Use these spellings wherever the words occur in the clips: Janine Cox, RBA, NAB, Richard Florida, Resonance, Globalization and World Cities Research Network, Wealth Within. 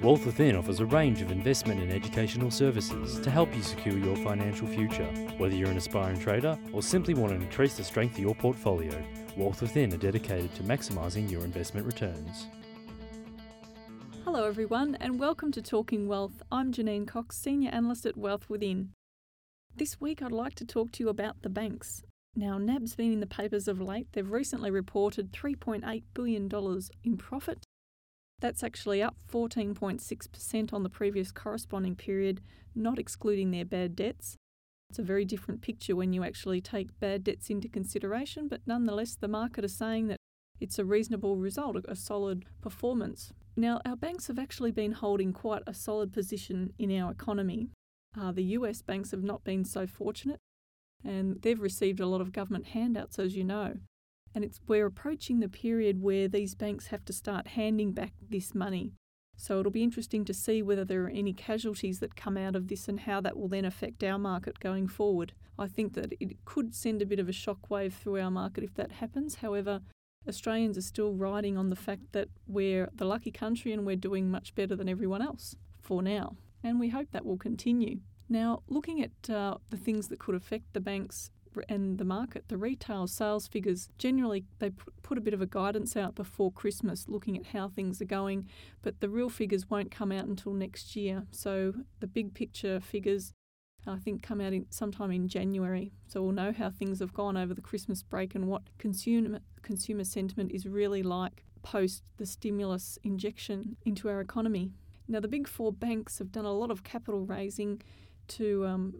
Wealth Within offers a range of investment and educational services to help you secure your financial future. Whether you're an aspiring trader or simply want to increase the strength of your portfolio, Wealth Within are dedicated to maximising your investment returns. Hello everyone and welcome to Talking Wealth. I'm Janine Cox, Senior Analyst at Wealth Within. This week I'd like to talk to you about the banks. Now, NAB's been in the papers of late. They've recently reported $3.8 billion in profit. That's actually up 14.6% on the previous corresponding period, not excluding their bad debts. It's a very different picture when you actually take bad debts into consideration, but nonetheless, the market is saying that it's a reasonable result, a solid performance. Now, our banks have actually been holding quite a solid position in our economy. The US banks have not been so fortunate, and they've received a lot of government handouts, as you know. And we're approaching the period where these banks have to start handing back this money. So it'll be interesting to see whether there are any casualties that come out of this and how that will then affect our market going forward. I think that it could send a bit of a shockwave through our market if that happens. However, Australians are still riding on the fact that we're the lucky country and we're doing much better than everyone else for now. And we hope that will continue. Now, looking at the things that could affect the banks and the market, the retail sales figures, generally they put a bit of a guidance out before Christmas looking at how things are going, but the real figures won't come out until next year. So the big picture figures, I think, come out sometime in January. So we'll know how things have gone over the Christmas break and what consumer sentiment is really like post the stimulus injection into our economy. Now, the big four banks have done a lot of capital raising to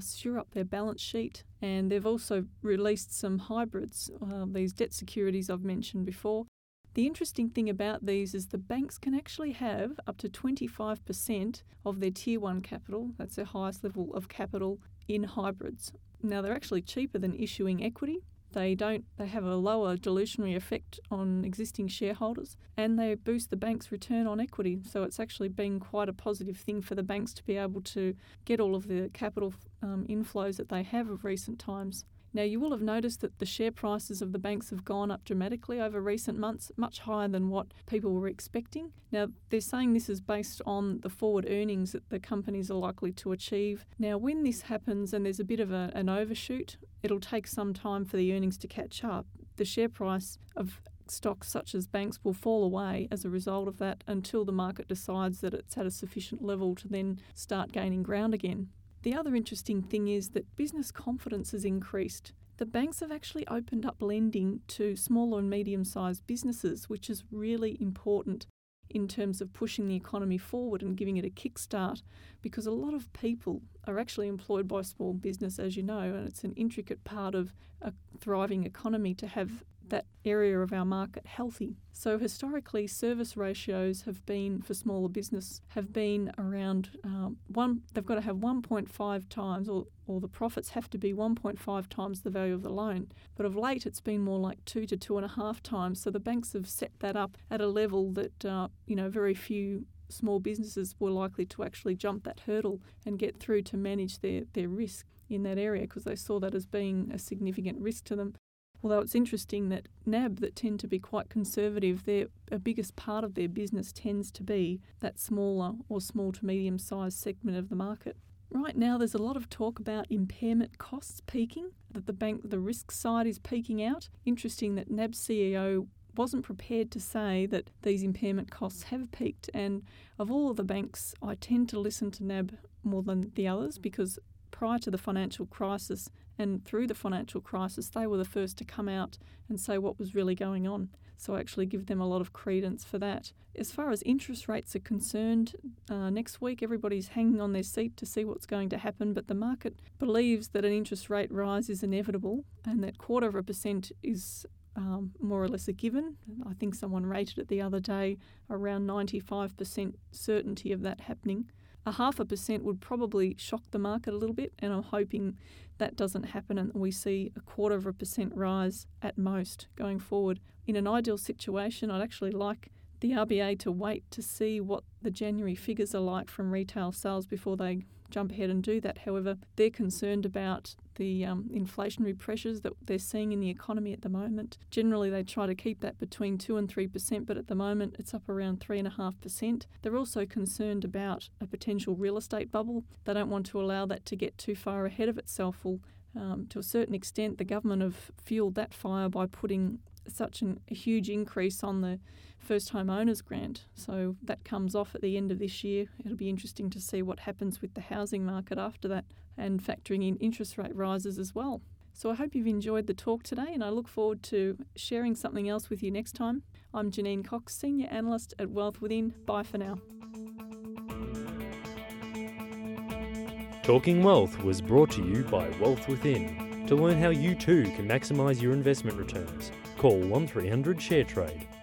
shore up their balance sheet, and they've also released some hybrids, these debt securities I've mentioned before. The interesting thing about these is the banks can actually have up to 25% of their Tier 1 capital, that's their highest level of capital, in hybrids. Now, they're actually cheaper than issuing equity. They have a lower dilutionary effect on existing shareholders, and they boost the bank's return on equity. So it's actually been quite a positive thing for the banks to be able to get all of the capital inflows that they have of recent times. Now, you will have noticed that the share prices of the banks have gone up dramatically over recent months, much higher than what people were expecting. Now, they're saying this is based on the forward earnings that the companies are likely to achieve. Now, when this happens and there's a bit of an overshoot, it'll take some time for the earnings to catch up. The share price of stocks such as banks will fall away as a result of that until the market decides that it's at a sufficient level to then start gaining ground again. The other interesting thing is that business confidence has increased. The banks have actually opened up lending to small and medium-sized businesses, which is really important in terms of pushing the economy forward and giving it a kickstart, because a lot of people are actually employed by small business, as you know, and it's an intricate part of a thriving economy to have that area of our market healthy. So historically, service ratios have been for smaller business have been around they've got to have 1.5 times or the profits have to be 1.5 times the value of the loan. But of late, it's been more like 2 to 2.5 times. So the banks have set that up at a level that, very few small businesses were likely to actually jump that hurdle and get through to manage their risk in that area, because they saw that as being a significant risk to them. Although it's interesting that NAB, that tend to be quite conservative, their biggest part of their business tends to be that smaller or small to medium-sized segment of the market. Right now, there's a lot of talk about impairment costs peaking, that the risk side is peaking out. Interesting that NAB's CEO wasn't prepared to say that these impairment costs have peaked. And of all of the banks, I tend to listen to NAB more than the others, because prior to the financial crisis and through the financial crisis, they were the first to come out and say what was really going on. So I actually give them a lot of credence for that. As far as interest rates are concerned, next week everybody's hanging on their seat to see what's going to happen, but the market believes that an interest rate rise is inevitable and that 0.25% is more or less a given. I think someone rated it the other day around 95% certainty of that happening. 0.5% would probably shock the market a little bit, and I'm hoping that doesn't happen and we see 0.25% rise at most going forward. In an ideal situation, I'd actually like the RBA to wait to see what the January figures are like from retail sales before they jump ahead and do that. However, they're concerned about the inflationary pressures that they're seeing in the economy at the moment. Generally, they try to keep that between 2 and 3%, but at the moment it's up around 3.5%. They're also concerned about a potential real estate bubble. They don't want to allow that to get too far ahead of itself. To a certain extent, the government have fuelled that fire by putting such a huge increase on the first home owners grant. So that comes off at the end of this year. It'll be interesting to see what happens with the housing market after that, and factoring in interest rate rises as well. So I hope you've enjoyed the talk today, and I look forward to sharing something else with you next time. I'm Janine Cox, Senior Analyst at Wealth Within. Bye for now. Talking Wealth was brought to you by Wealth Within. To learn how you too can maximise your investment returns, call 1300 ShareTrade.